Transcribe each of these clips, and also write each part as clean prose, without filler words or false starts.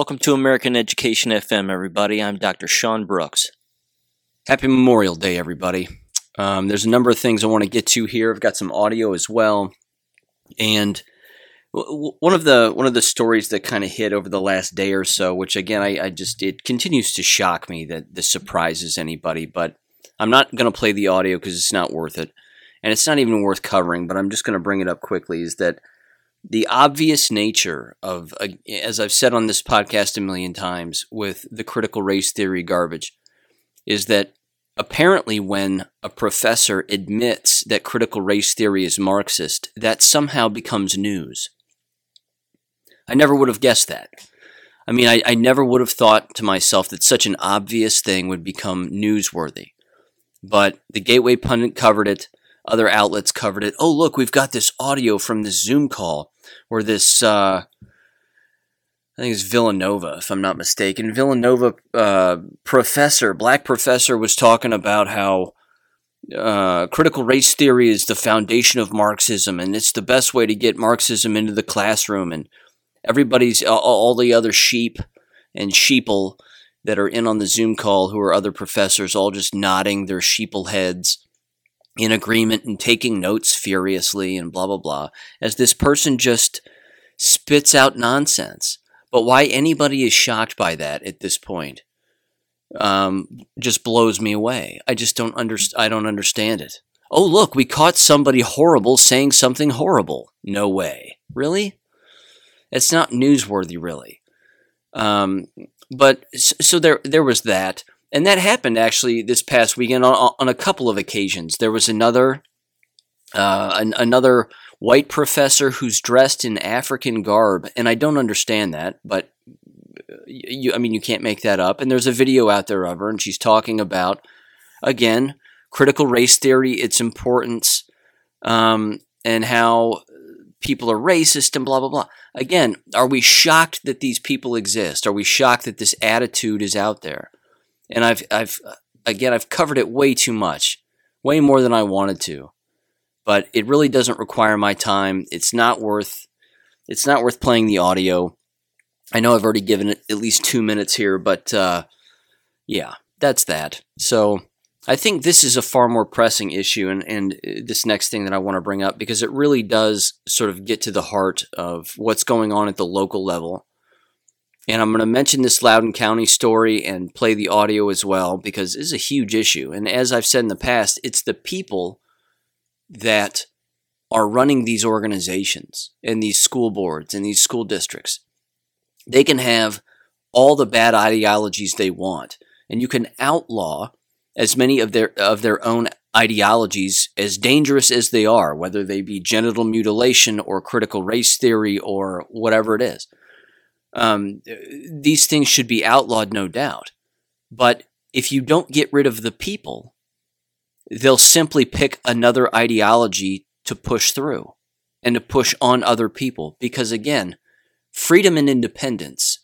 Welcome to American Education FM, everybody. I'm Dr. Sean Brooks. Happy Memorial Day, everybody. There's a number of things I want to get to here. I've got some audio as well. And one of the stories that kind of hit over the last day or so, which again, it continues to shock me that this surprises anybody, but I'm not going to play the audio because it's not worth it. And it's not even worth covering, but I'm just going to bring it up quickly, is that the obvious nature of, as I've said on this podcast a million times, with the critical race theory garbage, is that apparently when a professor admits that critical race theory is Marxist, that somehow becomes news. I never would have guessed that. I mean, I never would have thought to myself that such an obvious thing would become newsworthy. But the Gateway Pundit covered it. Other outlets covered it. Oh, look, we've got this audio from this Zoom call where this, I think it's Villanova, if I'm not mistaken. Villanova black professor was talking about how critical race theory is the foundation of Marxism and it's the best way to get Marxism into the classroom. And everybody's, all the other sheep and sheeple that are in on the Zoom call who are other professors, all just nodding their sheeple heads in agreement and taking notes furiously and blah, blah, blah, as this person just spits out nonsense. But why anybody is shocked by that at this point just blows me away. I just don't understand it. Oh, look, we caught somebody horrible saying something horrible. No way. Really? It's not newsworthy, really. But so there was that. And that happened actually this past weekend on a couple of occasions. There was another white professor who's dressed in African garb, and I don't understand that, but you can't make that up. And there's a video out there of her, and she's talking about, again, critical race theory, its importance, and how people are racist and blah, blah, blah. Again, are we shocked that these people exist? Are we shocked that this attitude is out there? And I've covered it way too much, way more than I wanted to, but it really doesn't require my time. It's not worth playing the audio. I know I've already given it at least 2 minutes here, but yeah, that's that. So I think this is a far more pressing issue, and this next thing that I want to bring up, because it really does sort of get to the heart of what's going on at the local level. And I'm going to mention this Loudoun County story and play the audio as well, because this is a huge issue. And as I've said in the past, it's the people that are running these organizations and these school boards and these school districts. They can have all the bad ideologies they want, and you can outlaw as many of their own ideologies, as dangerous as they are, whether they be genital mutilation or critical race theory or whatever it is. These things should be outlawed, no doubt. But if you don't get rid of the people, they'll simply pick another ideology to push through and to push on other people. Because again, freedom and independence,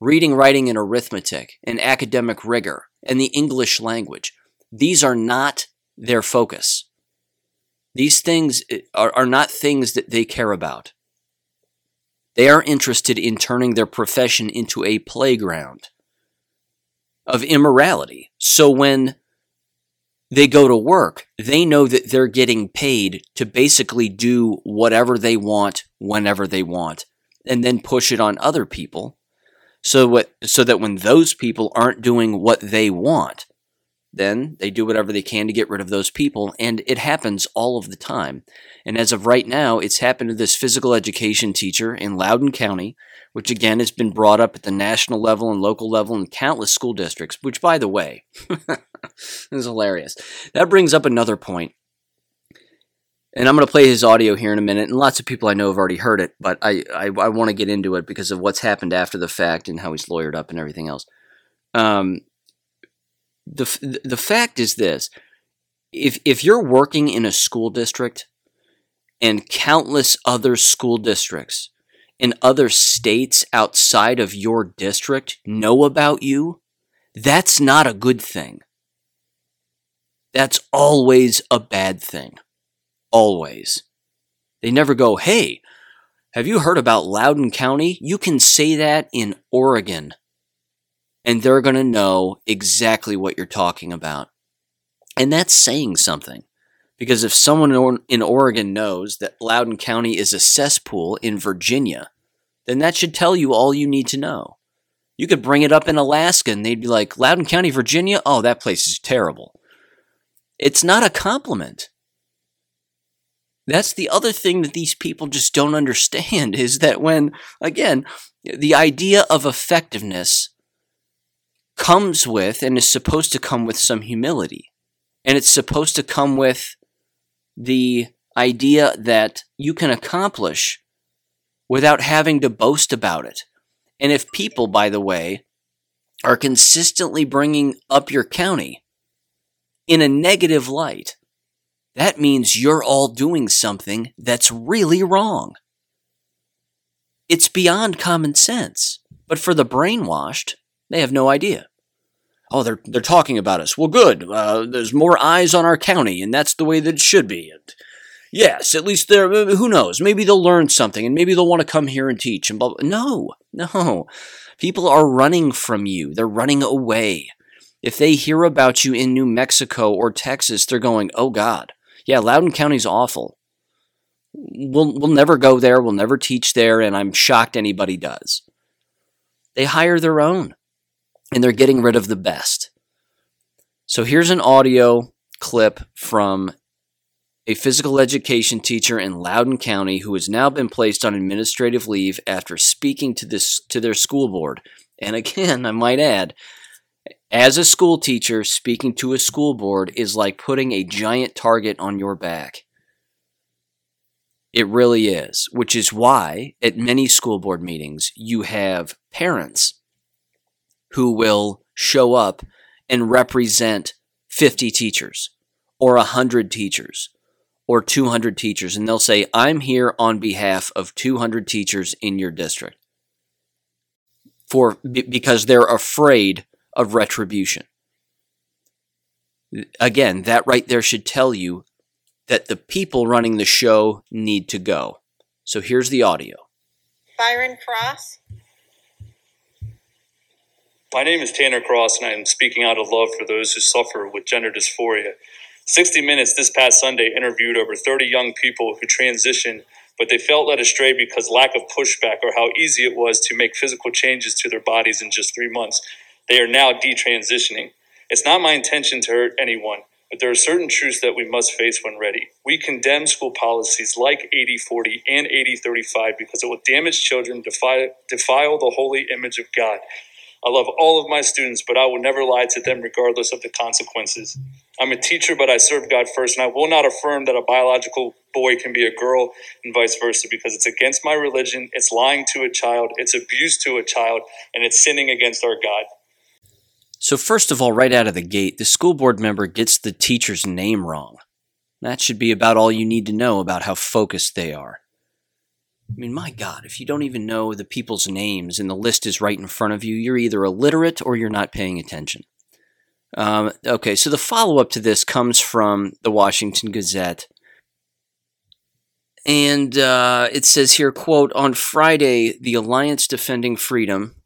reading, writing, and arithmetic, and academic rigor, and the English language, these are not their focus. These things are not things that they care about. They are interested in turning their profession into a playground of immorality. So when they go to work, they know that they're getting paid to basically do whatever they want, whenever they want, and then push it on other people so that when those people aren't doing what they want, then they do whatever they can to get rid of those people, and it happens all of the time. And as of right now, it's happened to this physical education teacher in Loudoun County, which again has been brought up at the national level and local level in countless school districts, which, by the way, is hilarious. That brings up another point. And I'm going to play his audio here in a minute, and lots of people I know have already heard it, but I want to get into it because of what's happened after the fact and how he's lawyered up and everything else. The fact is this: if you're working in a school district and countless other school districts in other states outside of your district know about you, that's not a good thing. That's always a bad thing. Always. They never go, hey, Have you heard about Loudoun County? You can say that in Oregon, and they're going to know exactly what you're talking about. And that's saying something, because if someone in Oregon knows that Loudoun County is a cesspool in Virginia, then that should tell you all you need to know. You could bring it up in Alaska, and they'd be like, Loudoun County, Virginia? Oh, that place is terrible. It's not a compliment. That's the other thing that these people just don't understand, is that when, again, the idea of effectiveness comes with and is supposed to come with some humility, and it's supposed to come with the idea that you can accomplish without having to boast about it. And if people, by the way, are consistently bringing up your county in a negative light, that means you're all doing something that's really wrong. It's beyond common sense. But for the brainwashed, they have no idea. Oh, they're talking about us. Well, good. There's more eyes on our county, and that's the way that it should be. And yes, at least they're, who knows? Maybe they'll learn something, and maybe they'll want to come here and teach. And blah, blah. No. People are running from you. They're running away. If they hear about you in New Mexico or Texas, they're going, oh, God. Yeah, Loudoun County's awful. We'll never go there. We'll never teach there, and I'm shocked anybody does. They hire their own, and they're getting rid of the best. So here's an audio clip from a physical education teacher in Loudoun County who has now been placed on administrative leave after speaking to their school board. And again, I might add, as a school teacher, speaking to a school board is like putting a giant target on your back. It really is, which is why at many school board meetings you have parents who will show up and represent 50 teachers or 100 teachers or 200 teachers, and they'll say, I'm here on behalf of 200 teachers in your district because they're afraid of retribution. Again, that right there should tell you that the people running the show need to go. So here's the audio. Byron Cross. My name is Tanner Cross, and I am speaking out of love for those who suffer with gender dysphoria. 60 Minutes this past Sunday interviewed over 30 young people who transitioned, but they felt led astray because lack of pushback or how easy it was to make physical changes to their bodies in just 3 months. They are now detransitioning. It's not my intention to hurt anyone, but there are certain truths that we must face when ready. We condemn school policies like 80-40 and 80-35 because it will damage children, defile the holy image of God. I love all of my students, but I will never lie to them regardless of the consequences. I'm a teacher, but I serve God first, and I will not affirm that a biological boy can be a girl and vice versa because it's against my religion, it's lying to a child, it's abuse to a child, and it's sinning against our God. So first of all, right out of the gate, the school board member gets the teacher's name wrong. That should be about all you need to know about how focused they are. I mean, my God, if you don't even know the people's names and the list is right in front of you, you're either illiterate or you're not paying attention. Okay, so the follow-up to this comes from the Washington Gazette. And it says here, quote, on Friday, the Alliance Defending Freedom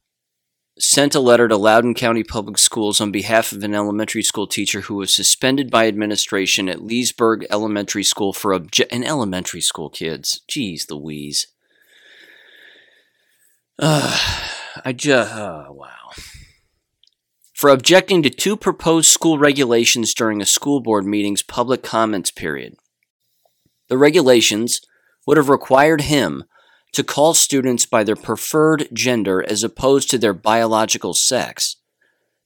sent a letter to Loudoun County Public Schools on behalf of an elementary school teacher who was suspended by administration at Leesburg Elementary School for an elementary school, kids. Jeez Louise. Wow. For objecting to two proposed school regulations during a school board meeting's public comments period. The regulations would have required him to call students by their preferred gender as opposed to their biological sex.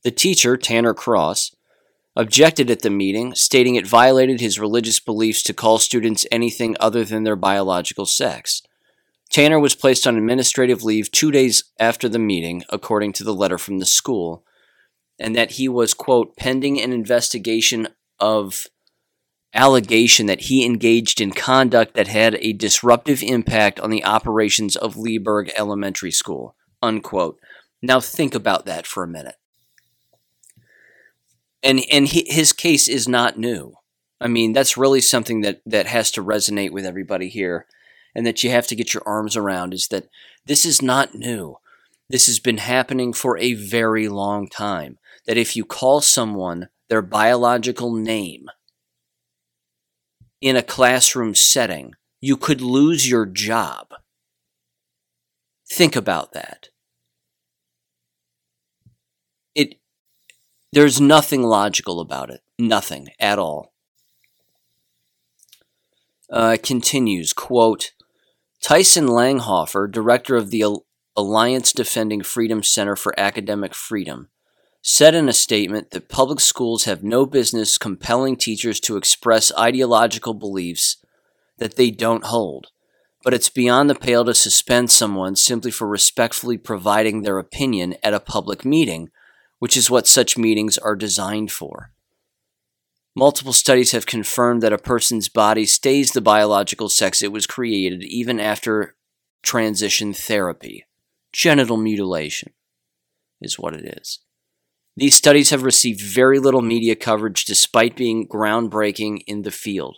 The teacher, Tanner Cross, objected at the meeting, stating it violated his religious beliefs to call students anything other than their biological sex. Tanner was placed on administrative leave 2 days after the meeting, according to the letter from the school, and that he was, quote, pending an investigation of allegation that he engaged in conduct that had a disruptive impact on the operations of Leesburg Elementary School, unquote. Now think about that for a minute. And his case is not new. I mean, that's really something that has to resonate with everybody here. and that you have to get your arms around is that this is not new. This has been happening for a very long time, that if you call someone their biological name in a classroom setting, you could lose your job. Think about that. There's nothing logical about it. Nothing at all. Continues, quote, Tyson Langhofer, director of the Alliance Defending Freedom Center for Academic Freedom, said in a statement that public schools have no business compelling teachers to express ideological beliefs that they don't hold, but it's beyond the pale to suspend someone simply for respectfully providing their opinion at a public meeting, which is what such meetings are designed for. Multiple studies have confirmed that a person's body stays the biological sex it was created even after transition therapy. Genital mutilation is what it is. These studies have received very little media coverage despite being groundbreaking in the field.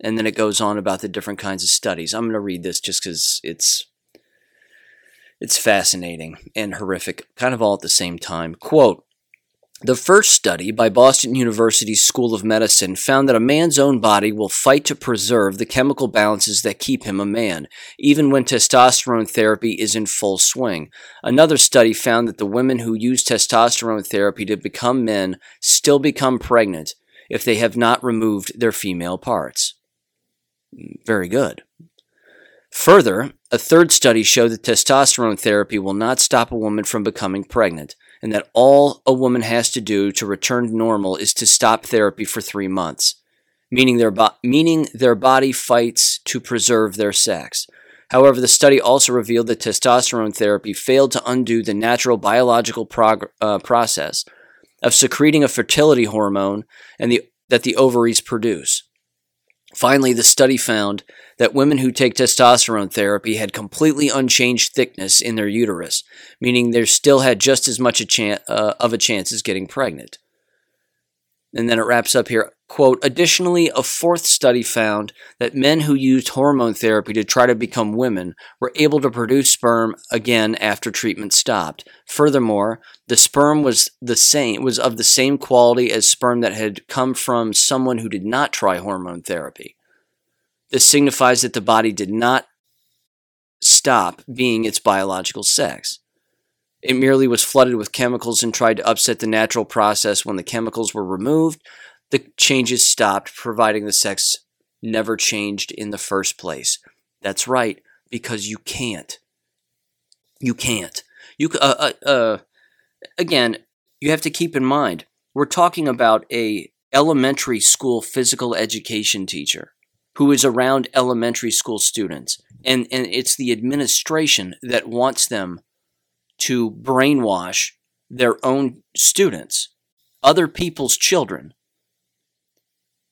And then it goes on about the different kinds of studies. I'm going to read this just because it's fascinating and horrific, kind of all at the same time. Quote, the first study by Boston University's School of Medicine found that a man's own body will fight to preserve the chemical balances that keep him a man, even when testosterone therapy is in full swing. Another study found that the women who use testosterone therapy to become men still become pregnant if they have not removed their female parts. Very good. Further, a third study showed that testosterone therapy will not stop a woman from becoming pregnant, and that all a woman has to do to return to normal is to stop therapy for 3 months, meaning their body fights to preserve their sex. However, the study also revealed that testosterone therapy failed to undo the natural biological process of secreting a fertility hormone and that the ovaries produce. Finally, the study found that women who take testosterone therapy had completely unchanged thickness in their uterus, meaning they still had just as much of a chance as getting pregnant. And then it wraps up here, quote, additionally, a fourth study found that men who used hormone therapy to try to become women were able to produce sperm again after treatment stopped. Furthermore, the sperm was of the same quality as sperm that had come from someone who did not try hormone therapy. This signifies that the body did not stop being its biological sex. It merely was flooded with chemicals and tried to upset the natural process. When the chemicals were removed, the changes stopped, providing the sex never changed in the first place. That's right, because you can't. You can't. Again, you have to keep in mind, we're talking about a elementary school physical education teacher who is around elementary school students, and it's the administration that wants them to brainwash their own students, other people's children,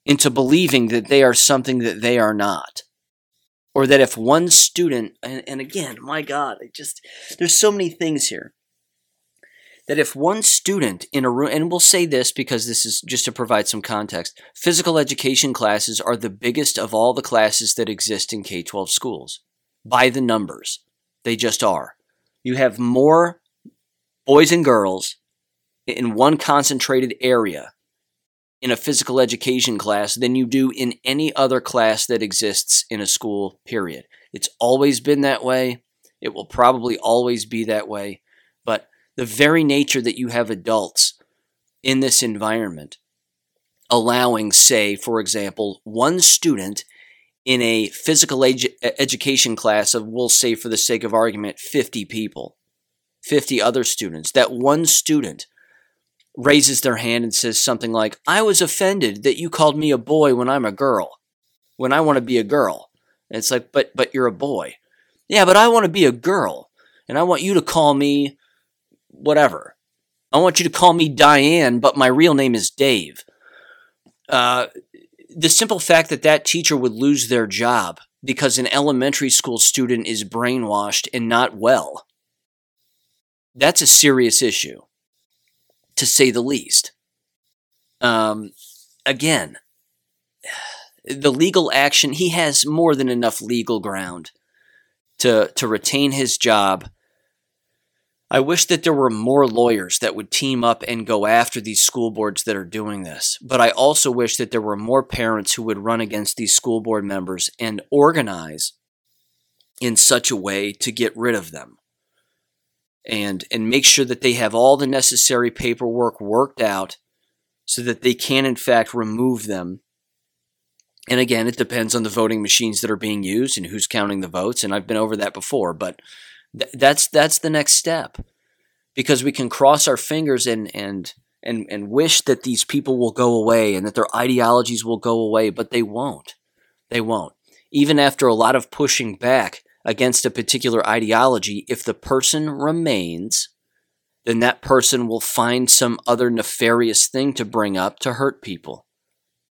into believing that they are something that they are not. Or that if one student, and again, my God, there's so many things here, that if one student in a room, and we'll say this because this is just to provide some context, physical education classes are the biggest of all the classes that exist in K-12 schools. By the numbers. They just are. You have more boys and girls in one concentrated area in a physical education class than you do in any other class that exists in a school, period. It's always been that way. It will probably always be that way. But the very nature that you have adults in this environment allowing, say, for example, one student in a physical education class of, we'll say for the sake of argument, 50 people, 50 other students, that one student raises their hand and says something like, I was offended that you called me a boy when I'm a girl, when I want to be a girl. And it's like, but you're a boy. Yeah, but I want to be a girl, and I want you to call me whatever. I want you to call me Diane, but my real name is Dave. The simple fact that that teacher would lose their job because an elementary school student is brainwashed and not well, that's a serious issue, to say the least. Again, the legal action, he has more than enough legal ground to retain his job. I wish that there were more lawyers that would team up and go after these school boards that are doing this. But I also wish that there were more parents who would run against these school board members and organize in such a way to get rid of them. And make sure that they have all the necessary paperwork worked out so that they can, in fact, remove them. And again, it depends on the voting machines that are being used and who's counting the votes. And I've been over that before, but that's the next step, because we can cross our fingers and wish that these people will go away and that their ideologies will go away, but they won't. They won't. Even after a lot of pushing back against a particular ideology, if the person remains, then that person will find some other nefarious thing to bring up to hurt people.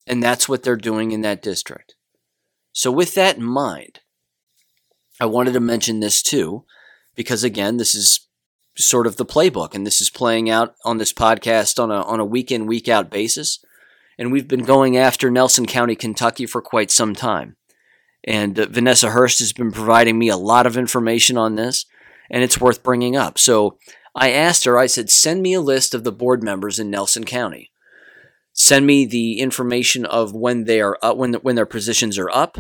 And that's what they're doing in that district. So with that in mind, I wanted to mention this too, because again, this is sort of the playbook, and this is playing out on this podcast on a week-in, week-out basis. And we've been going after Nelson County, Kentucky for quite some time. And Vanessa Hurst has been providing me a lot of information on this, and it's worth bringing up. So I asked her, I said, send me a list of the board members in Nelson County. Send me the information of when they are up, when their positions are up,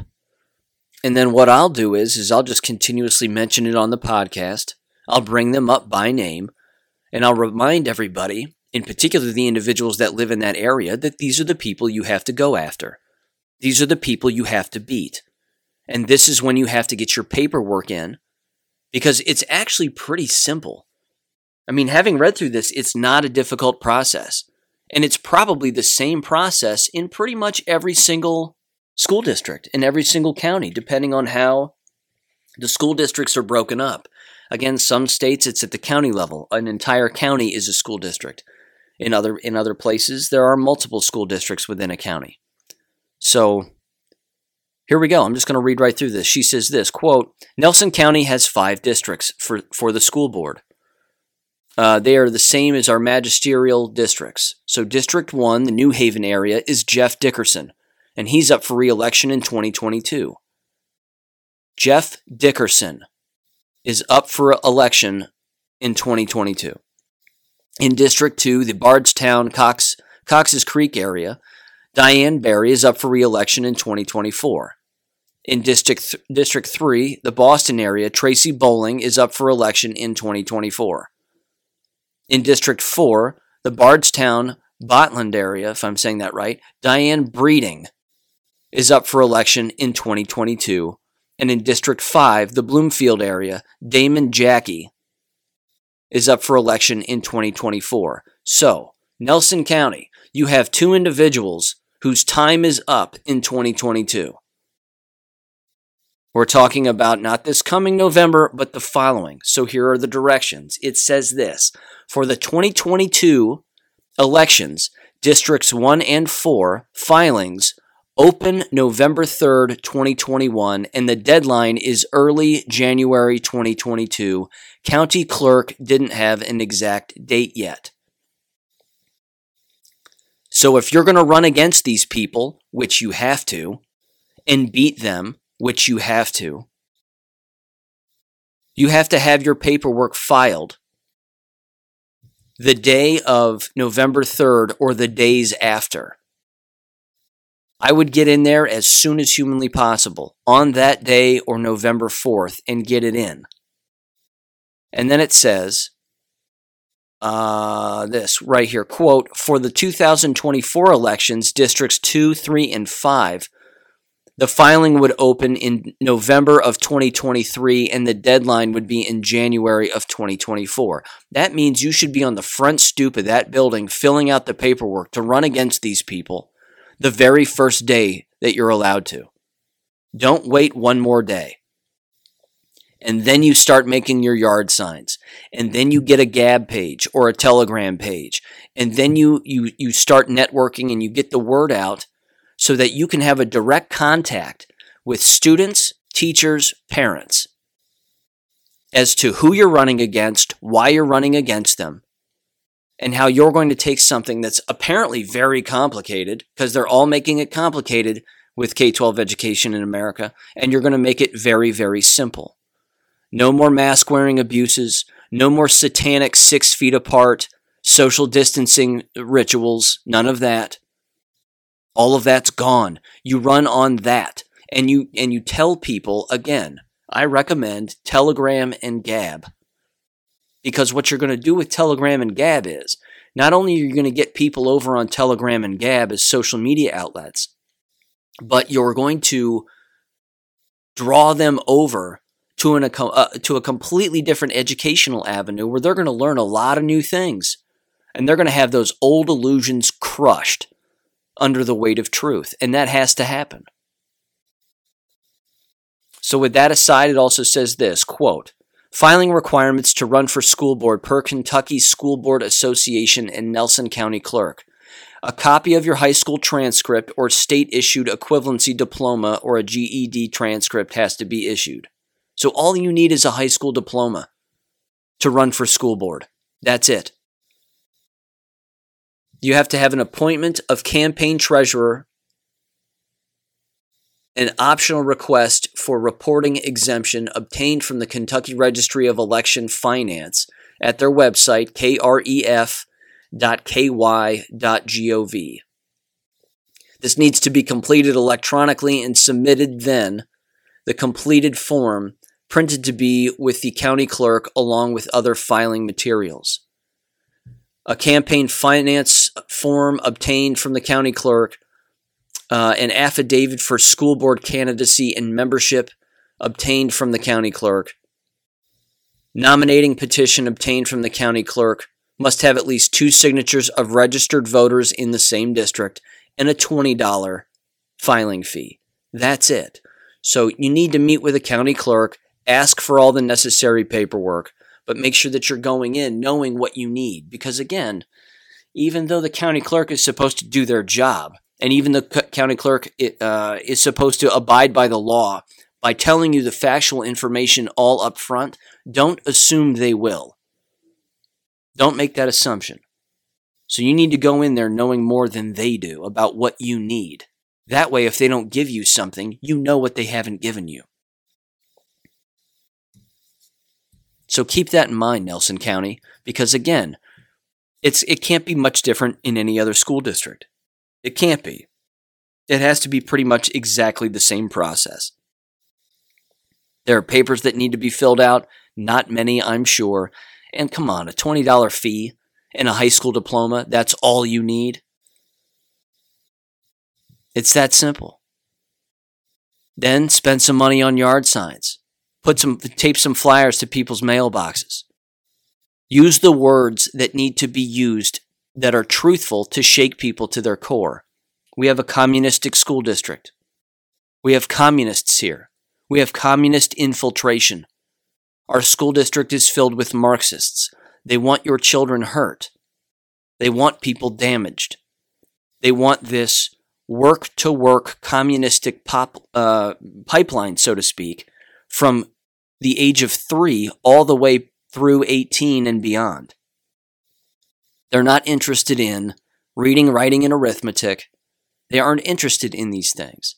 and then what I'll do is I'll just continuously mention it on the podcast. I'll bring them up by name, and I'll remind everybody, in particular the individuals that live in that area, that these are the people you have to go after. These are the people you have to beat, and this is when you have to get your paperwork in, because it's actually pretty simple. I mean, having read through this, it's not a difficult process. And it's probably the same process in pretty much every single school district, in every single county, depending on how the school districts are broken up. Again, some states it's at the county level. An entire county is a school district. In other places, there are multiple school districts within a county. So here we go. I'm just going to read right through this. She says this, quote, Nelson County has 5 districts for the school board. They are the same as our magisterial districts. So District 1, the New Haven area, is Jeff Dickerson, and he's up for re-election in 2022. Jeff Dickerson is up for election in 2022. In District 2, the Bardstown, Cox's Creek area, Diane Berry is up for re-election in 2024. In District 3, the Boston area, Tracy Bowling is up for election in 2024. In District 4, the Bardstown, Botland area, if I'm saying that right, Diane Breeding is up for election in 2022. And in District 5, the Bloomfield area, Damon Jackie is up for election in 2024. So, Nelson County, you have 2 individuals whose time is up in 2022. We're talking about not this coming November, but the following. So here are the directions. It says this. For the 2022 elections, Districts 1 and 4 filings open November 3rd, 2021, and the deadline is early January 2022. County clerk didn't have an exact date yet. So if you're going to run against these people, which you have to, and beat them, which you have to have your paperwork filed the day of November 3rd or the days after. I would get in there as soon as humanly possible on that day or November 4th and get it in. And then it says this right here, quote, for the 2024 elections, Districts 2, 3, and 5, the filing would open in November of 2023, and the deadline would be in January of 2024. That means you should be on the front stoop of that building filling out the paperwork to run against these people the very first day that you're allowed to. Don't wait one more day. And then you start making your yard signs. And then you get a Gab page or a Telegram page. And then you start networking and you get the word out, so that you can have a direct contact with students, teachers, parents as to who you're running against, why you're running against them, and how you're going to take something that's apparently very complicated, because they're all making it complicated with K-12 education in America, and you're going to make it very, very simple. No more mask-wearing abuses, no more satanic 6 feet apart, social distancing rituals, none of that. All of that's gone. You run on that, and you tell people, again, I recommend Telegram and Gab, because what you're going to do with Telegram and Gab is, not only are you going to get people over on Telegram and Gab as social media outlets, but you're going to draw them over to a completely different educational avenue where they're going to learn a lot of new things, and they're going to have those old illusions crushed under the weight of truth, and that has to happen. So with that aside, it also says this, quote, filing requirements to run for school board per Kentucky School Board Association and Nelson County Clerk. A copy of your high school transcript or state-issued equivalency diploma or a GED transcript has to be issued. So all you need is a high school diploma to run for school board. That's it. You have to have an appointment of campaign treasurer, an optional request for reporting exemption obtained from the Kentucky Registry of Election Finance at their website, kref.ky.gov. This needs to be completed electronically and submitted then, the completed form printed to be with the county clerk along with other filing materials. A campaign finance form obtained from the county clerk, an affidavit for school board candidacy and membership obtained from the county clerk. Nominating petition obtained from the county clerk must have at least 2 signatures of registered voters in the same district and a $20 filing fee. That's it. So you need to meet with a county clerk, ask for all the necessary paperwork, but make sure that you're going in knowing what you need. Because again, even though the county clerk is supposed to do their job, and even the county clerk is supposed to abide by the law by telling you the factual information all up front. Don't assume they will. Don't make that assumption. So you need to go in there knowing more than they do about what you need. That way, if they don't give you something, you know what they haven't given you. So keep that in mind, Nelson County, because again, it can't be much different in any other school district. It can't be. It has to be pretty much exactly the same process. There are papers that need to be filled out, not many, I'm sure. And come on, a $20 fee and a high school diploma, that's all you need. It's that simple. Then spend some money on yard signs. Tape some flyers to people's mailboxes. Use the words that need to be used that are truthful to shake people to their core. We have a communistic school district. We have communists here. We have communist infiltration. Our school district is filled with Marxists. They want your children hurt. They want people damaged. They want this work-to-work communistic pipeline, so to speak, from the age of 3 all the way through 18 and beyond. They're not interested in reading, writing, and arithmetic. They aren't interested in these things.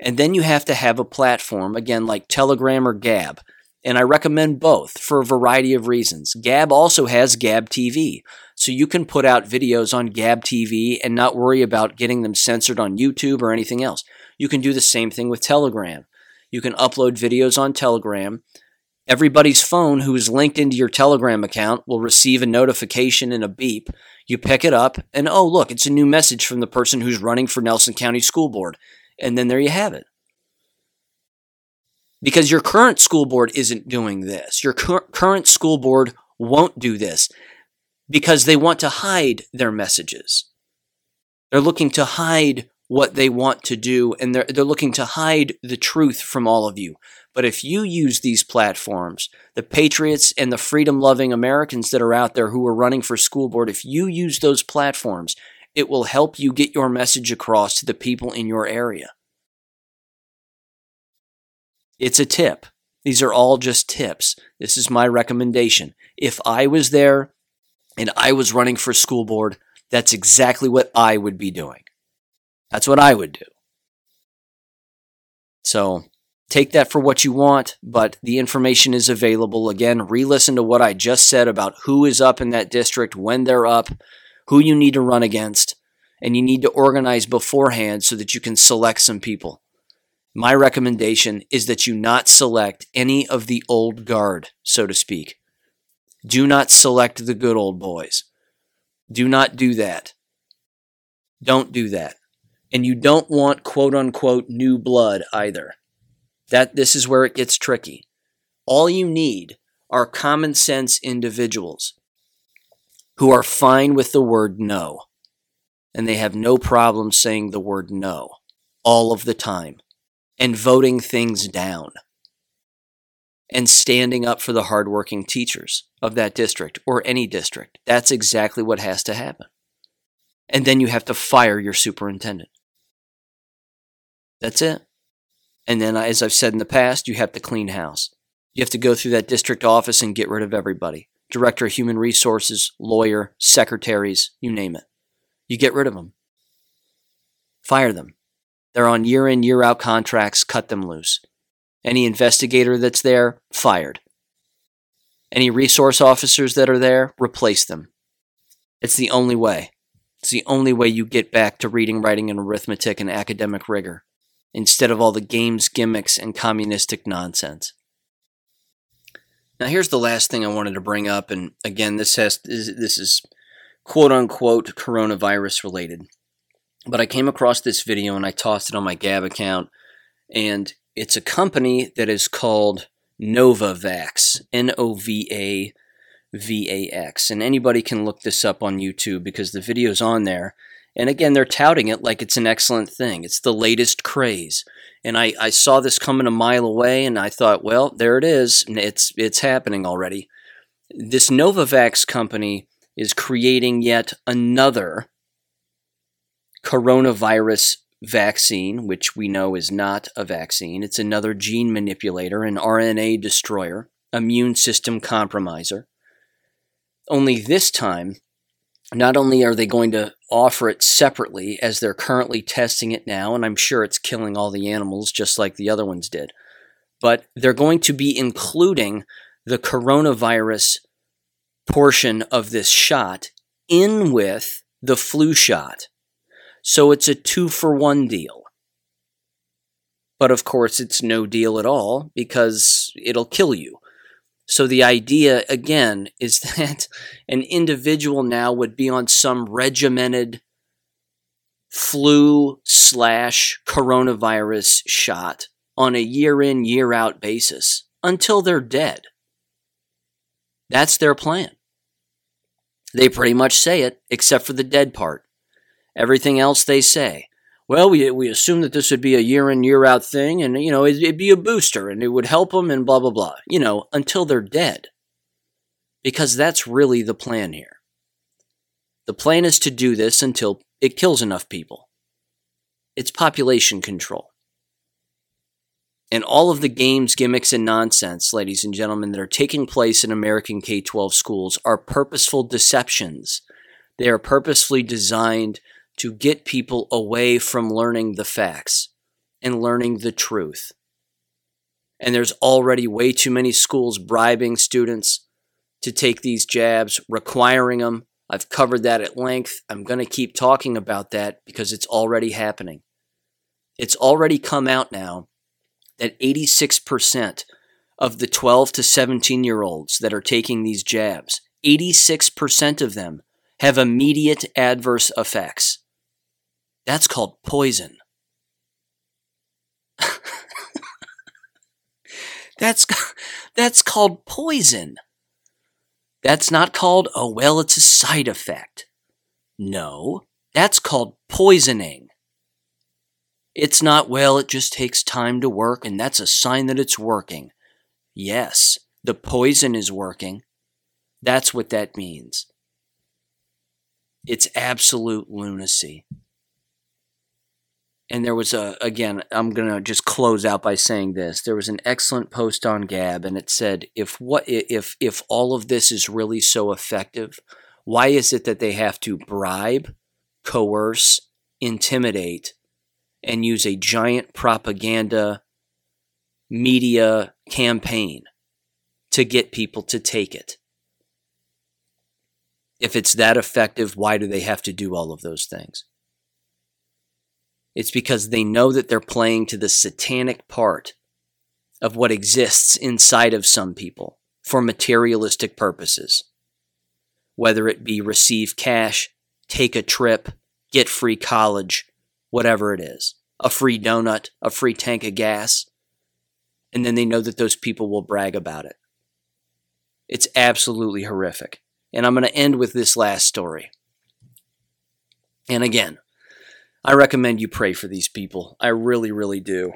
And then you have to have a platform, again, like Telegram or Gab. And I recommend both for a variety of reasons. Gab also has Gab TV. So you can put out videos on Gab TV and not worry about getting them censored on YouTube or anything else. You can do the same thing with Telegram. You can upload videos on Telegram. Everybody's phone who is linked into your Telegram account will receive a notification and a beep. You pick it up, and oh, look, it's a new message from the person who's running for Nelson County School Board. And then there you have it. Because your current school board isn't doing this. Your current school board won't do this because they want to hide their messages. They're looking to hide what they want to do, and they're looking to hide the truth from all of you. But if you use these platforms, the patriots and the freedom-loving Americans that are out there who are running for school board, if you use those platforms, it will help you get your message across to the people in your area. It's a tip. These are all just tips. This is my recommendation. If I was there and I was running for school board, that's exactly what I would be doing. That's what I would do. So take that for what you want, but the information is available. Again, re-listen to what I just said about who is up in that district, when they're up, who you need to run against, and you need to organize beforehand so that you can select some people. My recommendation is that you not select any of the old guard, so to speak. Do not select the good old boys. Do not do that. Don't do that. And you don't want quote-unquote new blood either. This is where it gets tricky. All you need are common sense individuals who are fine with the word no. And they have no problem saying the word no all of the time and voting things down and standing up for the hardworking teachers of that district or any district. That's exactly what has to happen. And then you have to fire your superintendent. That's it. And then, as I've said in the past, you have to clean house. You have to go through that district office and get rid of everybody. Director of Human Resources, lawyer, secretaries, you name it. You get rid of them. Fire them. They're on year-in, year-out contracts. Cut them loose. Any investigator that's there, fired. Any resource officers that are there, replace them. It's the only way. It's the only way you get back to reading, writing, and arithmetic and academic rigor instead of all the games, gimmicks, and communistic nonsense. Now, here's the last thing I wanted to bring up, and again, this is quote-unquote coronavirus-related. But I came across this video and I tossed it on my Gab account, and it's a company that is called Novavax, Novavax, and anybody can look this up on YouTube because the video's on there. And again, they're touting it like it's an excellent thing. It's the latest craze. And I saw this coming a mile away, and I thought, well, there it is. It's happening already. This Novavax company is creating yet another coronavirus vaccine, which we know is not a vaccine. It's another gene manipulator, an RNA destroyer, immune system compromiser. Only this time, not only are they going to offer it separately as they're currently testing it now, and I'm sure it's killing all the animals just like the other ones did, but they're going to be including the coronavirus portion of this shot in with the flu shot. So it's a 2-for-1 deal. But of course, it's no deal at all because it'll kill you. So the idea, again, is that an individual now would be on some regimented flu/coronavirus shot on a year-in, year-out basis until they're dead. That's their plan. They pretty much say it, except for the dead part. Everything else they say, well, we assume that this would be a year-in, year-out thing, and, you know, it'd be a booster, and it would help them, and blah, blah, blah, you know, until they're dead. Because that's really the plan here. The plan is to do this until it kills enough people. It's population control. And all of the games, gimmicks, and nonsense, ladies and gentlemen, that are taking place in American K-12 schools are purposeful deceptions. They are purposefully designed to get people away from learning the facts and learning the truth. And there's already way too many schools bribing students to take these jabs, requiring them. I've covered that at length. I'm going to keep talking about that because it's already happening. It's already come out now that 86% of the 12 to 17-year-olds that are taking these jabs, 86% of them have immediate adverse effects. That's called poison. That's called poison. That's not called, oh, well, it's a side effect. No, that's called poisoning. It's not, well, it just takes time to work, and that's a sign that it's working. Yes, the poison is working. That's what that means. It's absolute lunacy. And there was again, I'm going to just close out by saying this. There was an excellent post on Gab, and it said, if all of this is really so effective, why is it that they have to bribe, coerce, intimidate, and use a giant propaganda media campaign to get people to take it. If it's that effective, why do they have to do all of those things? It's because they know that they're playing to the satanic part of what exists inside of some people for materialistic purposes, whether it be receive cash, take a trip, get free college, whatever it is, a free donut, a free tank of gas, and then they know that those people will brag about it. It's absolutely horrific. And I'm going to end with this last story. And again, I recommend you pray for these people. I really, really do.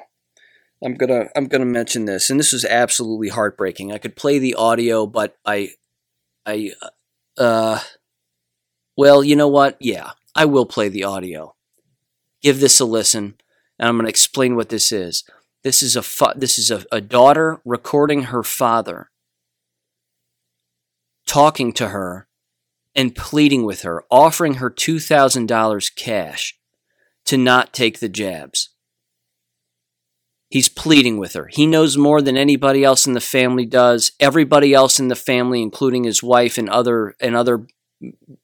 I'm gonna mention this, and this was absolutely heartbreaking. I could play the audio, but well, you know what? Yeah, I will play the audio. Give this a listen, and I'm gonna explain what this is. This is a daughter recording her father talking to her and pleading with her, offering her $2,000 cash to not take the jabs. He's pleading with her. He knows more than anybody else in the family does. Everybody else in the family, including his wife and other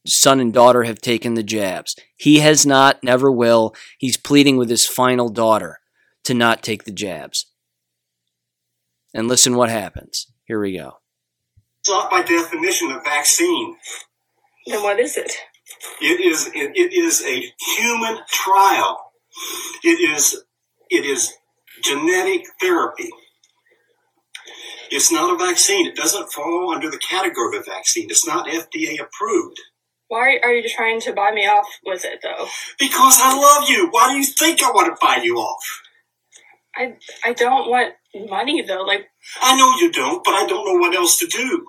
son and daughter, have taken the jabs. He has not, never will. He's pleading with his final daughter to not take the jabs. And listen what happens. Here we go. It's not by definition a vaccine. Then what is it? It is a human trial. It is genetic therapy. It's not a vaccine. It doesn't fall under the category of a vaccine. It's not FDA approved. Why are you trying to buy me off with it, though? Because I love you. Why do you think I want to buy you off? I don't want money, though. I know you don't, but I don't know what else to do.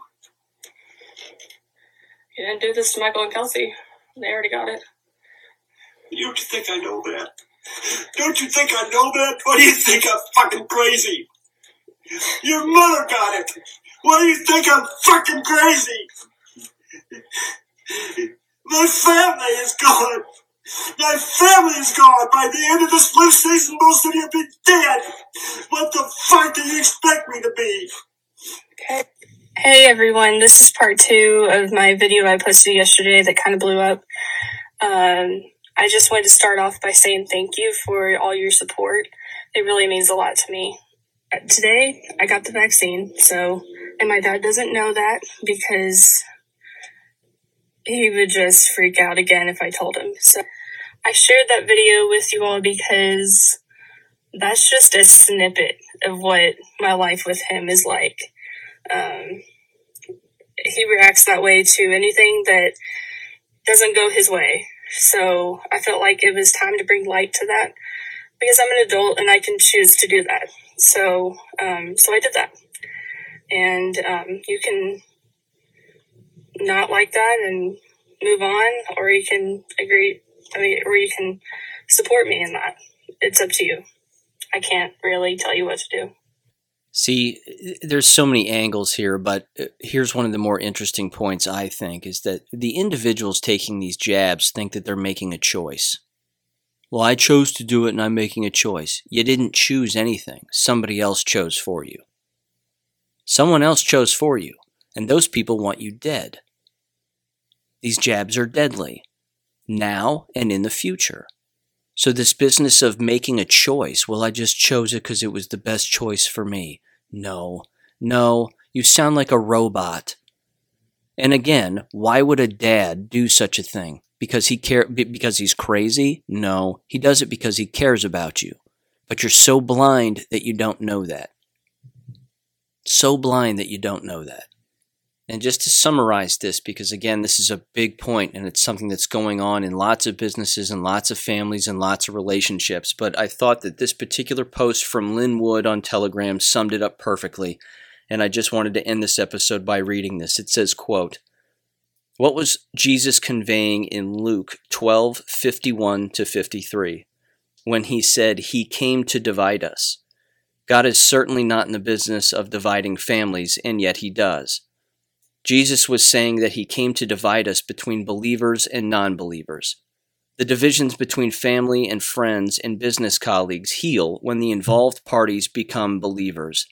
You didn't do this to Michael and Kelsey. They already got it. You don't think I know that? Don't you think I know that? What do you think? I'm fucking crazy. Your mother got it. What do you think? I'm fucking crazy. My family is gone. By the end of this flu season, most of you will be dead. What the fuck do you expect me to be? Okay. Hey everyone, this is part 2 of my video I posted yesterday that kind of blew up. I just wanted to start off by saying thank you for all your support. It really means a lot to me. Today, I got the vaccine, and my dad doesn't know that because he would just freak out again if I told him. So I shared that video with you all because that's just a snippet of what my life with him is like. He reacts that way to anything that doesn't go his way. So I felt like it was time to bring light to that because I'm an adult and I can choose to do that. So I did that, and you can not like that and move on, or you can agree. Or you can support me in that. It's up to you. I can't really tell you what to do. See, there's so many angles here, but here's one of the more interesting points, I think, is that the individuals taking these jabs think that they're making a choice. Well, I chose to do it and I'm making a choice. You didn't choose anything. Somebody else chose for you. Someone else chose for you, and those people want you dead. These jabs are deadly, now and in the future. So this business of making a choice, well, I just chose it because it was the best choice for me. No, you sound like a robot. And again, why would a dad do such a thing? Because he's crazy? No, he does it because he cares about you. But you're so blind that you don't know that. And just to summarize this, because again, this is a big point and it's something that's going on in lots of businesses and lots of families and lots of relationships, but I thought that this particular post from Lynn Wood on Telegram summed it up perfectly, and I just wanted to end this episode by reading this. It says, quote, "What was Jesus conveying in Luke 12:51-53 when he said he came to divide us? God is certainly not in the business of dividing families, and yet he does. Jesus was saying that he came to divide us between believers and non-believers. The divisions between family and friends and business colleagues heal when the involved parties become believers.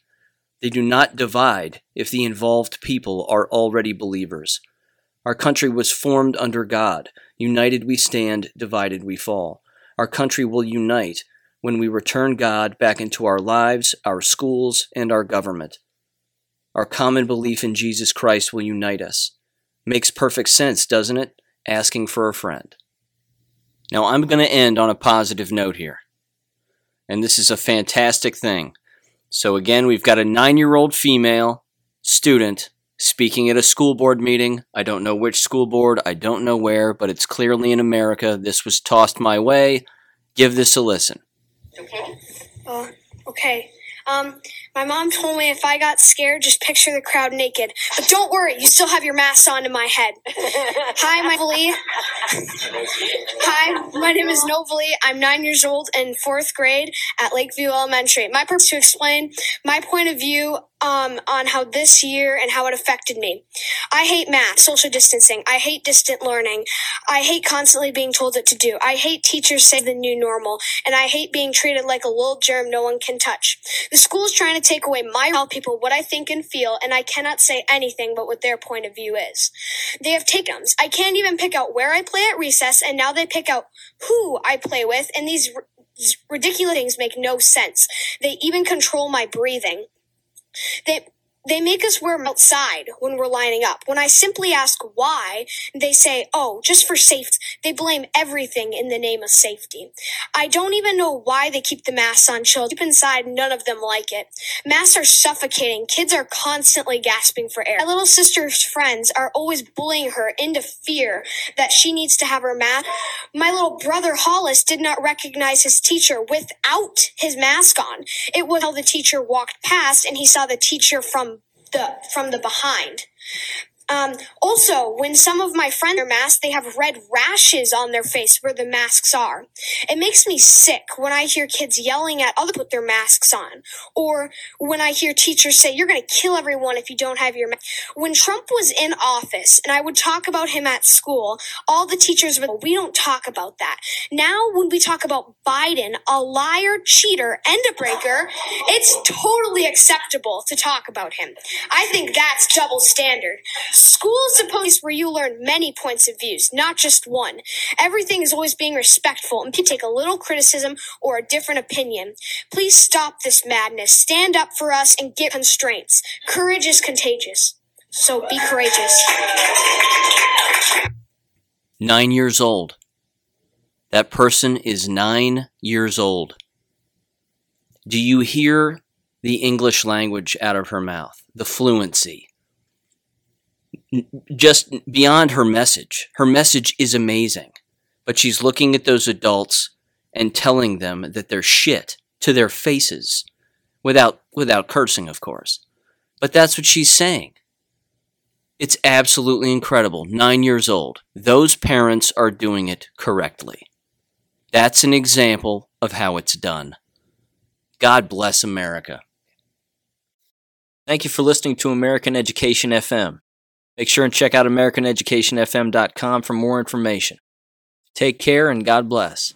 They do not divide if the involved people are already believers. Our country was formed under God. United we stand, divided we fall. Our country will unite when we return God back into our lives, our schools, and our government. Our common belief in Jesus Christ will unite us. Makes perfect sense, doesn't it? Asking for a friend. Now, I'm going to end on a positive note here. And this is a fantastic thing. So again, we've got a 9-year-old female student speaking at a school board meeting. I don't know which school board, I don't know where, but it's clearly in America. This was tossed my way. Give this a listen. Okay. My mom told me if I got scared, just picture the crowd naked. But don't worry, you still have your mask on in my head. Hi, my Novalee. Hi, my name is Novalee. I'm 9 years old in fourth grade at Lakeview Elementary. My purpose is to explain my point of view on how this year and how it affected me. I hate math, social distancing. I hate distant learning. I hate constantly being told what to do. I hate teachers say the new normal, and I hate being treated like a little germ no one can touch. The school's trying to take away my tell people what I think and feel, and I cannot say anything but what their point of view is. They have taken them. I can't even pick out where I play at recess, and now they pick out who I play with, and these ridiculous things make no sense. They even control my breathing. They make us wear outside when we're lining up. When I simply ask why, they say, oh, just for safety. They blame everything in the name of safety. I don't even know why they keep the masks on children. Deep inside, none of them like it. Masks are suffocating. Kids are constantly gasping for air. My little sister's friends are always bullying her into fear that she needs to have her mask. My little brother Hollis did not recognize his teacher without his mask on. It was how the teacher walked past and he saw the teacher from the behind. Also, when some of my friends wear masks, they have red rashes on their face where the masks are. It makes me sick when I hear kids yelling at others to put their masks on, or when I hear teachers say, you're going to kill everyone if you don't have your mask. When Trump was in office, and I would talk about him at school, all the teachers would, we don't talk about that. Now, when we talk about Biden, a liar, cheater, and a breaker, it's totally acceptable to talk about him. I think that's double standard. School is a place where you learn many points of views, not just one. Everything is always being respectful and can take a little criticism or a different opinion. Please stop this madness. Stand up for us and get constraints. Courage is contagious, so be courageous. 9 years old. That person is 9 years old. Do you hear the English language out of her mouth? The fluency. Just beyond her message. Her message is amazing, but she's looking at those adults and telling them that they're shit to their faces, without cursing, of course. But that's what she's saying. It's absolutely incredible. 9 years old. Those parents are doing it correctly. That's an example of how it's done. God bless America. Thank you for listening to American Education FM. Make sure and check out AmericanEducationFM.com for more information. Take care and God bless.